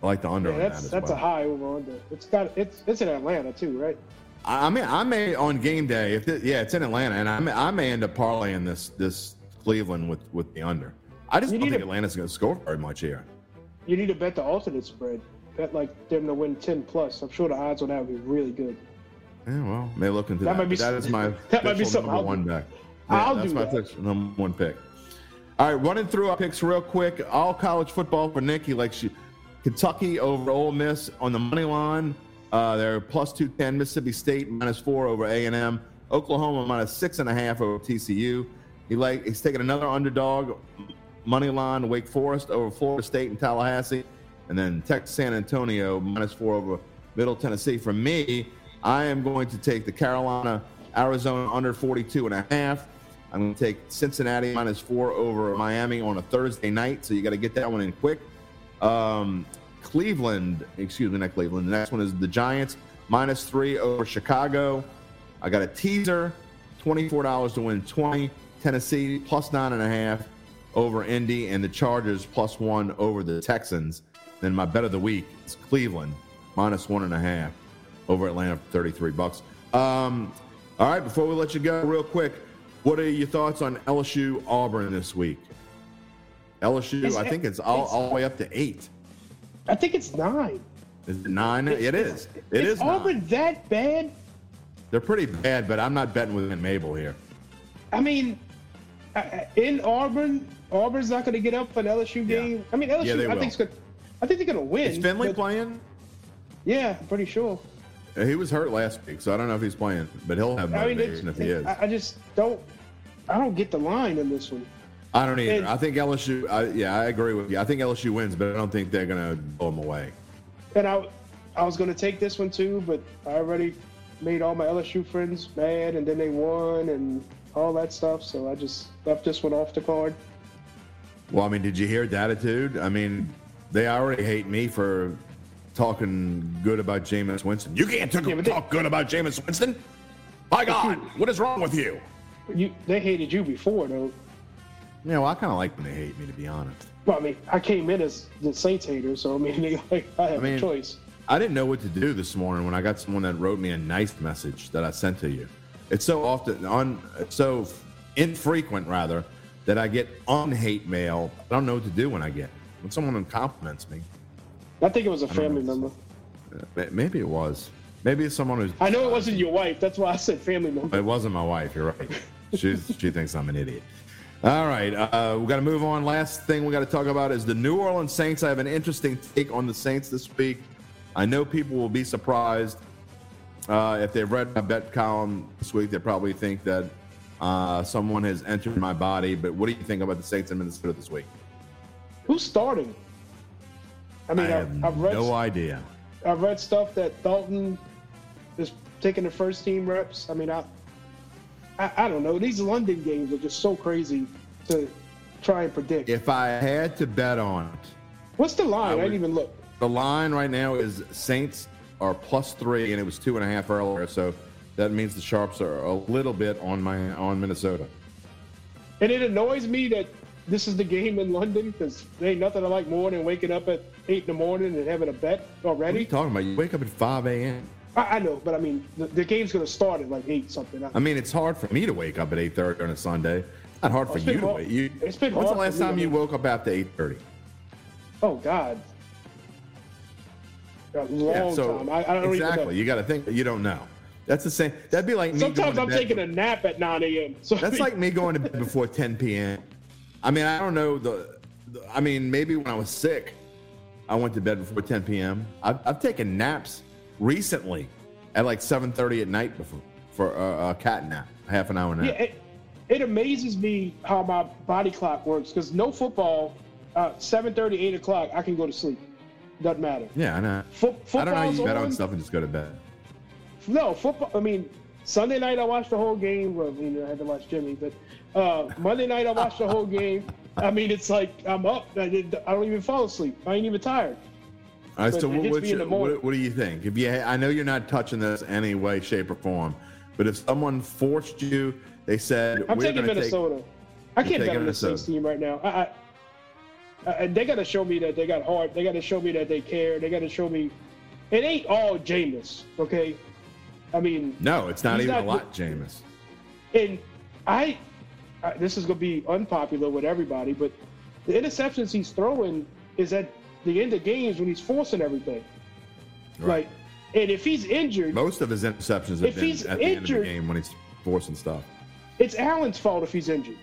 I like the under yeah, on that's, that as that's well. That's a high over/under. It's got it's it's in Atlanta too, right? I, I mean, I may on game day if it, yeah, it's in Atlanta, and I may, I may end up parlaying this this Cleveland with, with the under. I just you don't think a, Atlanta's going to score very much here. You need to bet the alternate spread. Bet like them to win ten plus. I'm sure the odds on that would be really good. Yeah, well, may look into that. That might be, that is my that might be something number I'll one back. Yeah, I'll that's do my that. number one pick. All right, running through our picks real quick. All college football for Nikki. Like she, Kentucky over Ole Miss on the money line. Uh, they're plus two ten. Mississippi State minus four over A and M. Oklahoma minus six and a half over T C U. He like he's taking another underdog money line. Wake Forest over Florida State and Tallahassee, and then Texas San Antonio minus four over Middle Tennessee. For me, I am going to take the Carolina, Arizona under forty-two and a half. I'm going to take Cincinnati minus four over Miami on a Thursday night. So you got to get that one in quick. Um, Cleveland, excuse me, not Cleveland. The next one is the Giants minus three over Chicago. I got a teaser, twenty-four dollars to win twenty. Tennessee plus nine and a half over Indy and the Chargers plus one over the Texans. Then my bet of the week is Cleveland minus one and a half. Over Atlanta for thirty-three bucks. Um, all right, before we let you go real quick, what are your thoughts on L S U Auburn this week? L S U, it's, I think it's all, it's all the way up to eight. I think it's nine. Is it nine? It, it is. It, it is, is Auburn nine. That bad? They're pretty bad, but I'm not betting with Mabel here. I mean, in Auburn, Auburn's not going to get up for an L S U game. Yeah. I mean, L S U, yeah, I, think's gonna, I think they're going to win. Is Finley but, playing? Yeah, I'm pretty sure. He was hurt last week, so I don't know if he's playing, but he'll have motivation I mean, if he is. I just don't – I don't get the line in this one. I don't either. And I think L S U I, – yeah, I agree with you. I think L S U wins, but I don't think they're going to blow them away. And I, I was going to take this one too, but I already made all my L S U friends mad, and then they won and all that stuff, so I just left this one off the card. Well, I mean, did you hear Datitude? I mean, they already hate me for – talking good about Jameis Winston. You can't talk, yeah, they, talk good about Jameis Winston. My God, you, what is wrong with you? you? They hated you before, though. Yeah, well, I kind of like when they hate me, to be honest. Well, I mean, I came in as the Saints hater, so I mean, they, like, I have I mean, a choice. I didn't know what to do this morning when I got someone that wrote me a nice message that I sent to you. It's so often on, so infrequent rather, that I get on hate mail. I don't know what to do when I get when someone compliments me. I think it was a family member. Maybe it was. Maybe it's someone who's. I know it wasn't your wife. That's why I said family member. It wasn't my wife. You're right. She's, she thinks I'm an idiot. All right. Uh, we got to move on. Last thing we got to talk about is the New Orleans Saints. I have an interesting take on the Saints this week. I know people will be surprised. Uh, if they've read my bet column this week, they probably think that uh, someone has entered my body. But what do you think about the Saints in Minnesota this week? Who's starting? I mean, I have I've, I've read no idea. I've read stuff that Dalton is taking the first team reps. I mean, I, I, I don't know. These London games are just so crazy to try and predict. If I had to bet on it, what's the line? I, would, I didn't even look. The line right now is Saints are plus three, and it was two and a half earlier. So that means the sharps are a little bit on my on Minnesota. And it annoys me that this is the game in London because there ain't nothing I like more than waking up at eight in the morning and having a bet already. What are you talking about? You wake up at five a.m. I, I know, but I mean, the, the game's going to start at like eight something. I, I mean, it's hard for me to wake up at eight thirty on a Sunday. It's not hard oh, for you to wake you, It's been When's hard the last time me, you I mean, woke up after eight thirty? Oh, God. A long yeah, so, time. I, I don't exactly. Even know. You got to think. You don't know. That's the same. That'd be like me sometimes I'm taking a nap at nine a.m. So that's I mean, like me going to bed before ten p.m. I mean, I don't know. The, the I mean, maybe when I was sick, I went to bed before ten p.m. I've, I've taken naps recently at like seven thirty at night before for a, a cat nap, half an hour nap. Yeah, it, it amazes me how my body clock works because no football, uh, seven thirty, eight o'clock, I can go to sleep. Doesn't matter. Yeah, I know. Fo- I don't know how you bet on stuff and just go to bed. No, football. I mean, Sunday night I watched the whole game. Well, I mean, I had to watch Jimmy, but uh, Monday night I watched the whole game. I mean, it's like I'm up. I, did, I don't even fall asleep. I ain't even tired. All right, but so what, what, you, what, what do you think? If you, I know you're not touching this in any way, shape, or form, but if someone forced you, they said, I'm We're taking Minnesota. Take, I can't bet on the Saints team right now. I, I Uh, they got to show me that they got heart. They got to show me that they care. They got to show me it ain't all Jameis, okay? I mean, no, it's not even not, a lot Jameis. And I, I, this is going to be unpopular with everybody, but the interceptions he's throwing is at the end of games when he's forcing everything. Right. Like, and if he's injured, most of his interceptions have been at the injured, end of the game when he's forcing stuff. It's Allen's fault if he's injured.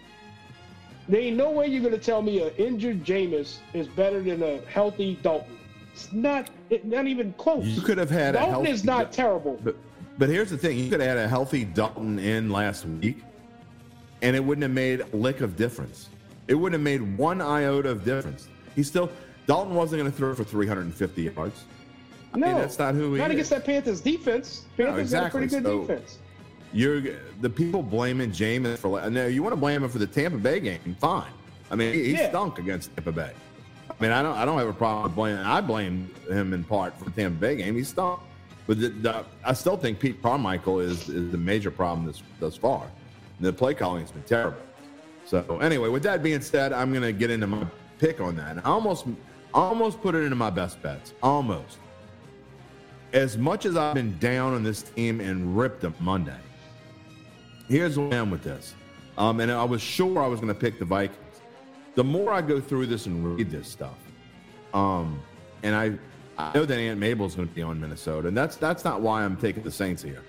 There ain't no way you're going to tell me an injured Jameis is better than a healthy Dalton. It's not it, not even close. You could have had Dalton a healthy, is not terrible. But, but here's the thing. You could have had a healthy Dalton in last week, and it wouldn't have made a lick of difference. It wouldn't have made one iota of difference. He still – Dalton wasn't going to throw for three hundred fifty yards. No. I mean, that's not who he is. Not against that Panthers defense. Panthers no, exactly. got a pretty good so, defense. You're the people blaming Jameis for. No, you want to blame him for the Tampa Bay game? Fine. I mean, he, he yeah. stunk against Tampa Bay. I mean, I don't, I don't have a problem with blaming. I blame him in part for the Tampa Bay game. He stunk, but the, the, I still think Pete Carmichael is is the major problem this thus far. The play calling has been terrible. So anyway, with that being said, I'm gonna get into my pick on that. And I almost, almost put it into my best bets. Almost. As much as I've been down on this team and ripped them Monday. Here's where I am with this. Um, and I was sure I was going to pick the Vikings. The more I go through this and read this stuff, um, and I, I know that Aunt Mabel's going to be on Minnesota, and that's that's not why I'm taking the Saints here.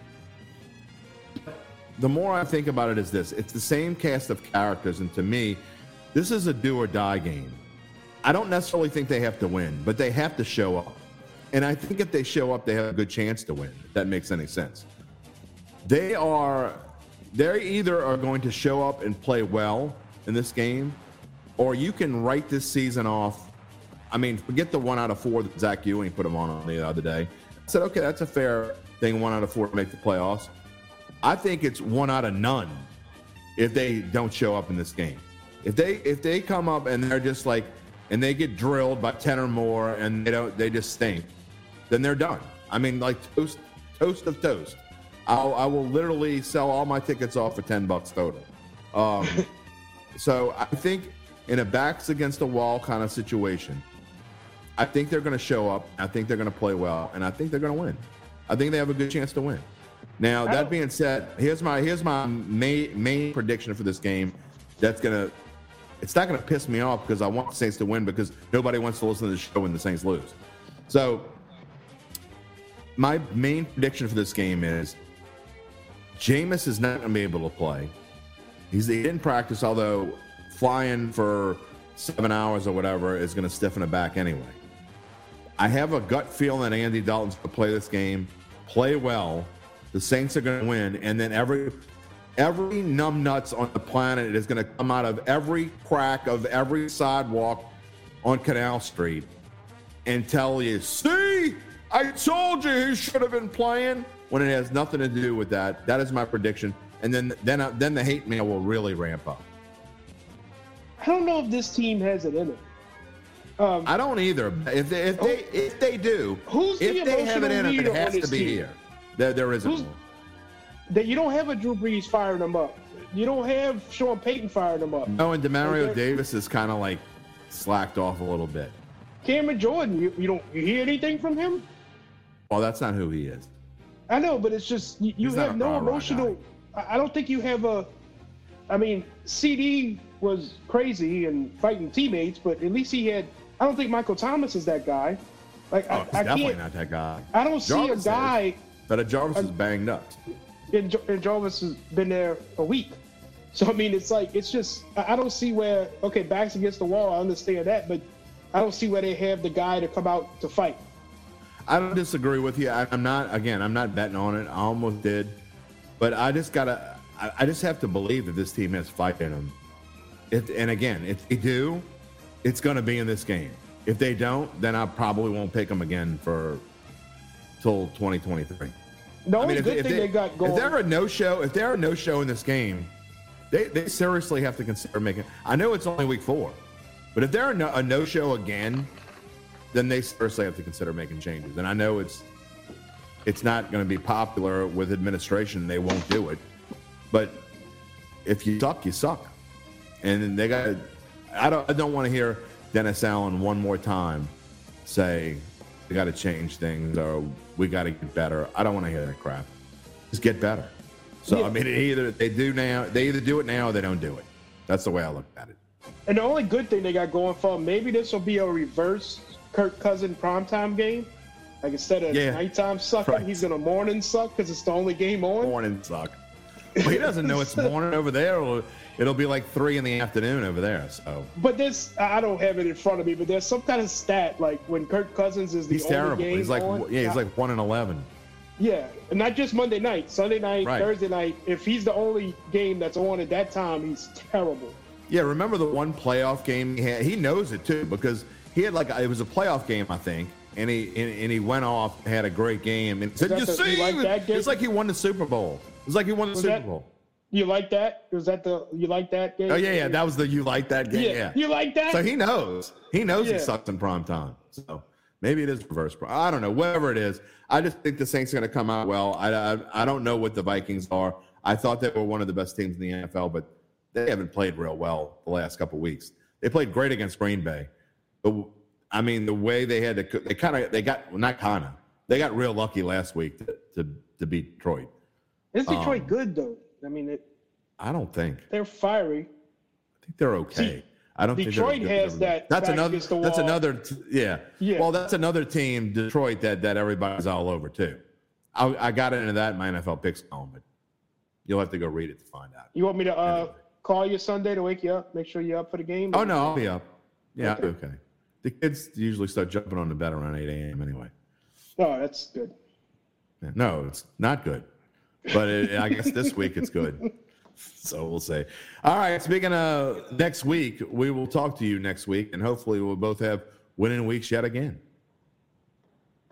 The more I think about it is this. It's the same cast of characters, and to me, this is a do-or-die game. I don't necessarily think they have to win, but they have to show up. And I think if they show up, they have a good chance to win, if that makes any sense. They are... They either are going to show up and play well in this game, or you can write this season off. I mean, forget the one out of four that Zach Ewing put him on the other day. I said, okay, that's a fair thing, one out of four to make the playoffs. I think it's one out of none if they don't show up in this game. If they if they come up and they're just like, and they get drilled by ten or more and they don't, they just stink, then they're done. I mean, like toast, toast of toast. I'll, I will literally sell all my tickets off for ten bucks total. Um, so I think in a backs against the wall kind of situation, I think they're going to show up. I think they're going to play well, and I think they're going to win. I think they have a good chance to win. Now, that being said, here's my here's my main, main prediction for this game. That's going to – it's not going to piss me off because I want the Saints to win because nobody wants to listen to the show when the Saints lose. So my main prediction for this game is Jameis is not going to be able to play. He's, he didn't practice, although flying for seven hours or whatever is going to stiffen it back anyway. I have a gut feeling that Andy Dalton's going to play this game, play well. The Saints are going to win, and then every every numbnuts on the planet is going to come out of every crack of every sidewalk on Canal Street and tell you, see, I told you he should have been playing, when it has nothing to do with that. That is my prediction. And then then I, then the hate mail will really ramp up. I don't know if this team has it in it. Um, I don't either. If they if they if they do, who's the if they have it in it, it has to be team? Here. There, there isn't. That you don't have a Drew Brees firing them up. You don't have Sean Payton firing them up. No, and DeMario okay. Davis is kind of like slacked off a little bit. Cameron Jordan, you, you don't you hear anything from him? Well, that's not who he is. I know, but it's just you, you have no emotional. Right I don't think you have a. I mean, C D was crazy and fighting teammates, but at least he had. I don't think Michael Thomas is that guy. Like oh, I, he's I definitely can't, not that guy. I don't Jarvis see a guy. Is. But Jarvis is banged up. And, and Jarvis has been there a week. So, I mean, it's like, it's just, I don't see where, okay, back's against the wall, I understand that, but I don't see where they have the guy to come out to fight. I don't disagree with you. I, I'm not, again, I'm not betting on it. I almost did. But I just got to, I, I just have to believe that this team has fight in them. It, and again, if they do, it's going to be in this game. If they don't, then I probably won't pick them again for till twenty twenty-three. The only I mean, good if, thing if they, they got going. If there are no show, if there are no show in this game, they, they seriously have to consider making. I know it's only week four, but if there are no, a no show again, then they seriously have to consider making changes. And I know it's it's not going to be popular with administration; they won't do it. But if you suck, you suck, and they got. I don't. I don't want to hear Dennis Allen one more time say we got to change things or we got to get better. I don't want to hear that crap. Just get better. So yeah. I mean, either they do now, they either do it now or they don't do it. That's the way I look at it. And the only good thing they got going for them, maybe this will be a reverse Kirk Cousins primetime game. Like instead of yeah. nighttime sucking, right. he's gonna morning suck because it's the only game on. Morning suck. Well, he doesn't know it's morning over there. Or it'll be like three in the afternoon over there. So, but this I don't have it in front of me. But there's some kind of stat like when Kirk Cousins is the he's only terrible. Game he's like on, yeah, he's like one in eleven. Yeah, and not just Monday night, Sunday night, right. Thursday night. If he's the only game that's on at that time, he's terrible. Yeah, remember the one playoff game he had? He knows it too because he had like it was a playoff game, I think, and he and, and he went off had a great game and said, "You the, see, you like it's like he won the Super Bowl." It's like he won the was Super that, Bowl. You like that? Was that the you like that game? Oh yeah, yeah. That was the you like that game. Yeah. yeah. You like that? So he knows. He knows yeah. he sucked in prime time. So maybe it is reverse. I don't know. Whatever it is, I just think the Saints are going to come out well. I, I I don't know what the Vikings are. I thought they were one of the best teams in the N F L, but they haven't played real well the last couple of weeks. They played great against Green Bay, but I mean the way they had to, they kind of they got well, not kind of they got real lucky last week to to, to beat Detroit. Is Detroit um, good though? I mean, it, I don't think they're fiery. I think they're okay. See, I don't. Detroit think has that. That's another. That's another. T- yeah. yeah. Well, that's another team, Detroit, that that everybody's all over too. I, I got into that in my N F L picks column, but you'll have to go read it to find out. You want me to uh, anyway. call you Sunday to wake you up, make sure you're up for the game? Oh no, I'll be up. Yeah, okay. okay. The kids usually start jumping on the bed around eight a.m. anyway. Oh, that's good. Yeah. No, it's not good. But it, I guess this week it's good. So we'll say. All right, speaking of next week, we will talk to you next week, and hopefully we'll both have winning weeks yet again.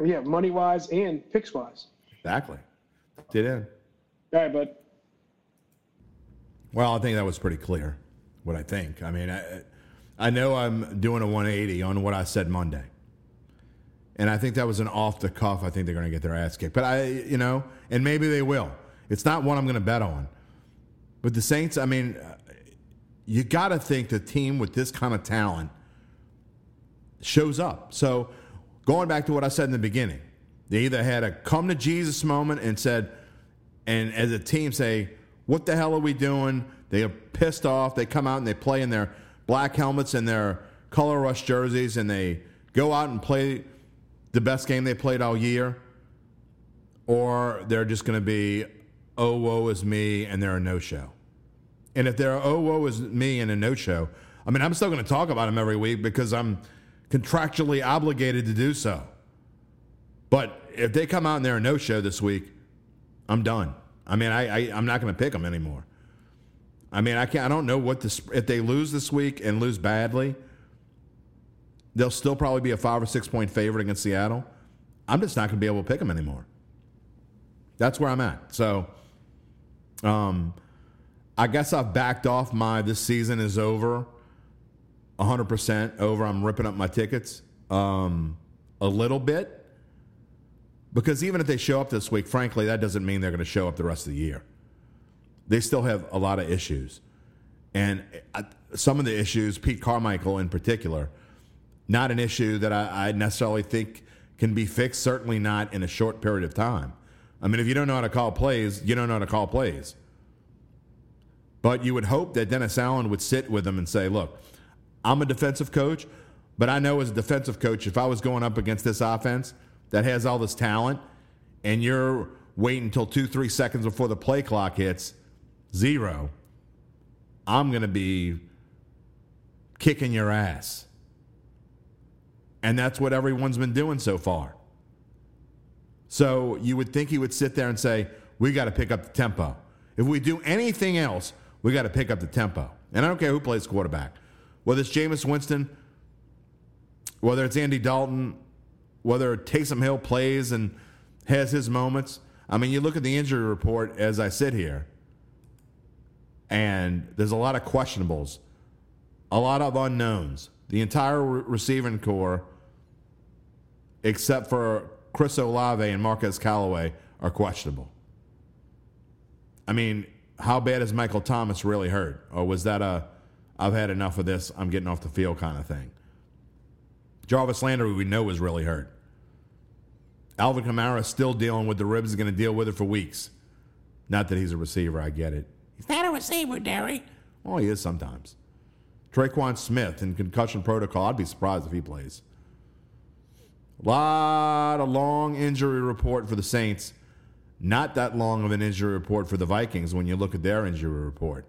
Yeah, money-wise and picks-wise. Exactly. Did it. All right, bud. Well, I think that was pretty clear, what I think. I mean, I, I know I'm doing a one eighty on what I said Monday. And I think that was an off-the-cuff. I think they're going to get their ass kicked. But I, you know, and maybe they will. It's not one I'm going to bet on. But the Saints, I mean, you got to think the team with this kind of talent shows up. So going back to what I said in the beginning, they either had a come to Jesus moment and said, and as a team say, what the hell are we doing? They are pissed off. They come out and they play in their black helmets and their color rush jerseys, and they go out and play the best game they played all year. Or they're just going to be, oh, woe is me, and they're a no-show. And if they're, oh, woe is me and a no-show, I mean, I'm still going to talk about them every week because I'm contractually obligated to do so. But if they come out and they're a no-show this week, I'm done. I mean, I, I, I'm not going to pick them anymore. I mean, I can't. I don't know what this. If they lose this week and lose badly, they'll still probably be a five or six point favorite against Seattle. I'm just not going to be able to pick them anymore. That's where I'm at. So, um, I guess I've backed off my this season is over, one hundred percent over. I'm ripping up my tickets um, a little bit because even if they show up this week, frankly, that doesn't mean they're going to show up the rest of the year. They still have a lot of issues. And some of the issues, Pete Carmichael in particular, not an issue that I, I necessarily think can be fixed, certainly not in a short period of time. I mean, if you don't know how to call plays, you don't know how to call plays. But you would hope that Dennis Allen would sit with them and say, look, I'm a defensive coach, but I know as a defensive coach, if I was going up against this offense that has all this talent and you're waiting until two, three seconds before the play clock hits zero, I'm going to be kicking your ass. And that's what everyone's been doing so far. So you would think he would sit there and say, we got to pick up the tempo. If we do anything else, we got to pick up the tempo. And I don't care who plays quarterback. Whether it's Jameis Winston, whether it's Andy Dalton, whether Taysom Hill plays and has his moments. I mean, you look at the injury report as I sit here, and there's a lot of questionables, a lot of unknowns. The entire re- receiving corps, except for Chris Olave and Marquez Callaway, are questionable. I mean, how bad is Michael Thomas really hurt? Or was that a, I've had enough of this, I'm getting off the field kind of thing? Jarvis Landry, we know, is really hurt. Alvin Kamara is still dealing with the ribs, is going to deal with it for weeks. Not that he's a receiver, I get it. He's not a receiver, Derry. Well, he is sometimes. Tre'Quan Smith in concussion protocol, I'd be surprised if he plays. A lot of long injury report for the Saints. Not that long of an injury report for the Vikings when you look at their injury report.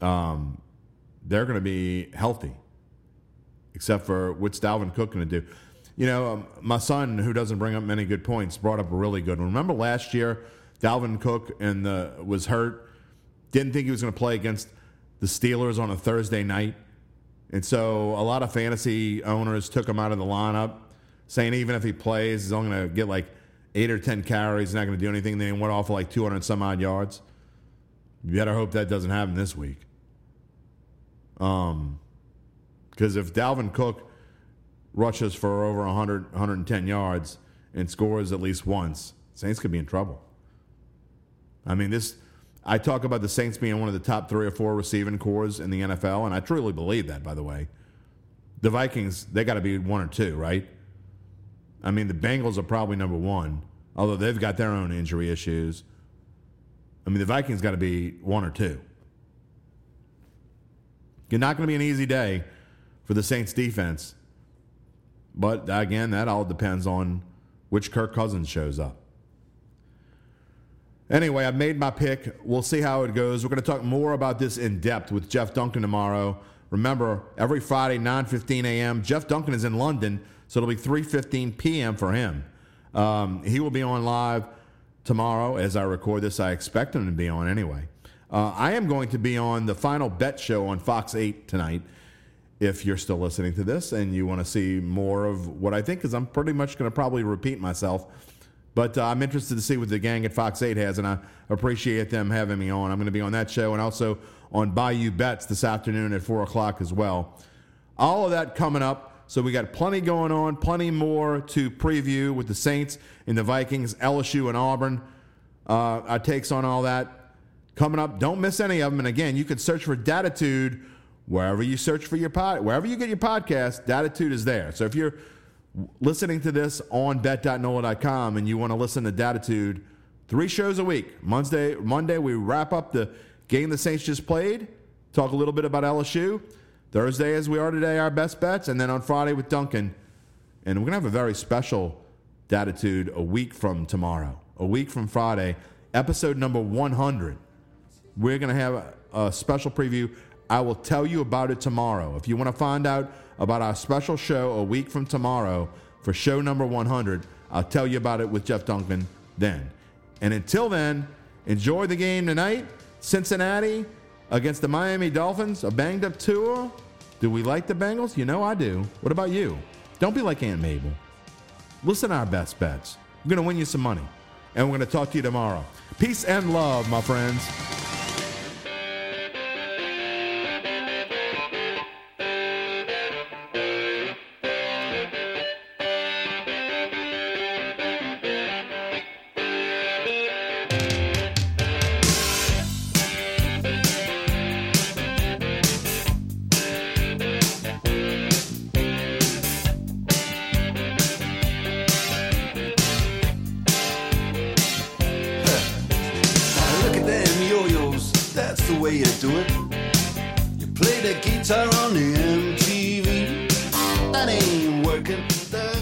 Um, they're going to be healthy, except for what's Dalvin Cook going to do. You know, um, my son, who doesn't bring up many good points, brought up a really good one. Remember last year, Dalvin Cook and the, was hurt, didn't think he was going to play against the Steelers on a Thursday night. And so a lot of fantasy owners took him out of the lineup, saying even if he plays, he's only going to get like eight or ten carries, he's not going to do anything. Then he went off for like two hundred some odd yards. You better hope that doesn't happen this week. Um, because if Dalvin Cook rushes for over one hundred, one hundred ten yards and scores at least once, Saints could be in trouble. I mean, this... I talk about the Saints being one of the top three or four receiving corps in the N F L, and I truly believe that, by the way. The Vikings, they got to be one or two, right? I mean, the Bengals are probably number one, although they've got their own injury issues. I mean, the Vikings got to be one or two. It's not going to be an easy day for the Saints defense, but again, that all depends on which Kirk Cousins shows up. Anyway, I've made my pick. We'll see how it goes. We're going to talk more about this in depth with Jeff Duncan tomorrow. Remember, every Friday, nine fifteen a.m., Jeff Duncan is in London, so it'll be three fifteen p.m. for him. Um, he will be on live tomorrow as I record this. I expect him to be on anyway. Uh, I am going to be on the Final Bet show on Fox eight tonight, if you're still listening to this and you want to see more of what I think, because I'm pretty much going to probably repeat myself. But uh, I'm interested to see what the gang at Fox eight has, and I appreciate them having me on. I'm going to be on that show and also on Bayou Bets this afternoon at four o'clock as well. All of that coming up. So we got plenty going on, plenty more to preview with the Saints and the Vikings, L S U and Auburn. Uh, our takes on all that coming up. Don't miss any of them. And, again, you can search for Datitude Wherever you search for your pod, wherever you get your podcast, Datitude is there. So if you're listening to this on bet dot nola dot com and you want to listen to Datitude, three shows a week. Monday, Monday we wrap up the game the Saints just played, talk a little bit about L S U. Thursday, as we are today, our best bets, and then on Friday with Duncan. And we're going to have a very special Datitude a week from tomorrow, a week from Friday, episode number one hundred. We're going to have a, a special preview. I will tell you about it tomorrow. If you want to find out about our special show a week from tomorrow for show number one hundred, I'll tell you about it with Jeff Duncan then. And until then, enjoy the game tonight. Cincinnati against the Miami Dolphins, a banged-up Tua. Do we like the Bengals? You know I do. What about you? Don't be like Aunt Mabel. Listen to our best bets. We're going to win you some money. And we're going to talk to you tomorrow. Peace and love, my friends. Guitar on the M T V, that ain't working.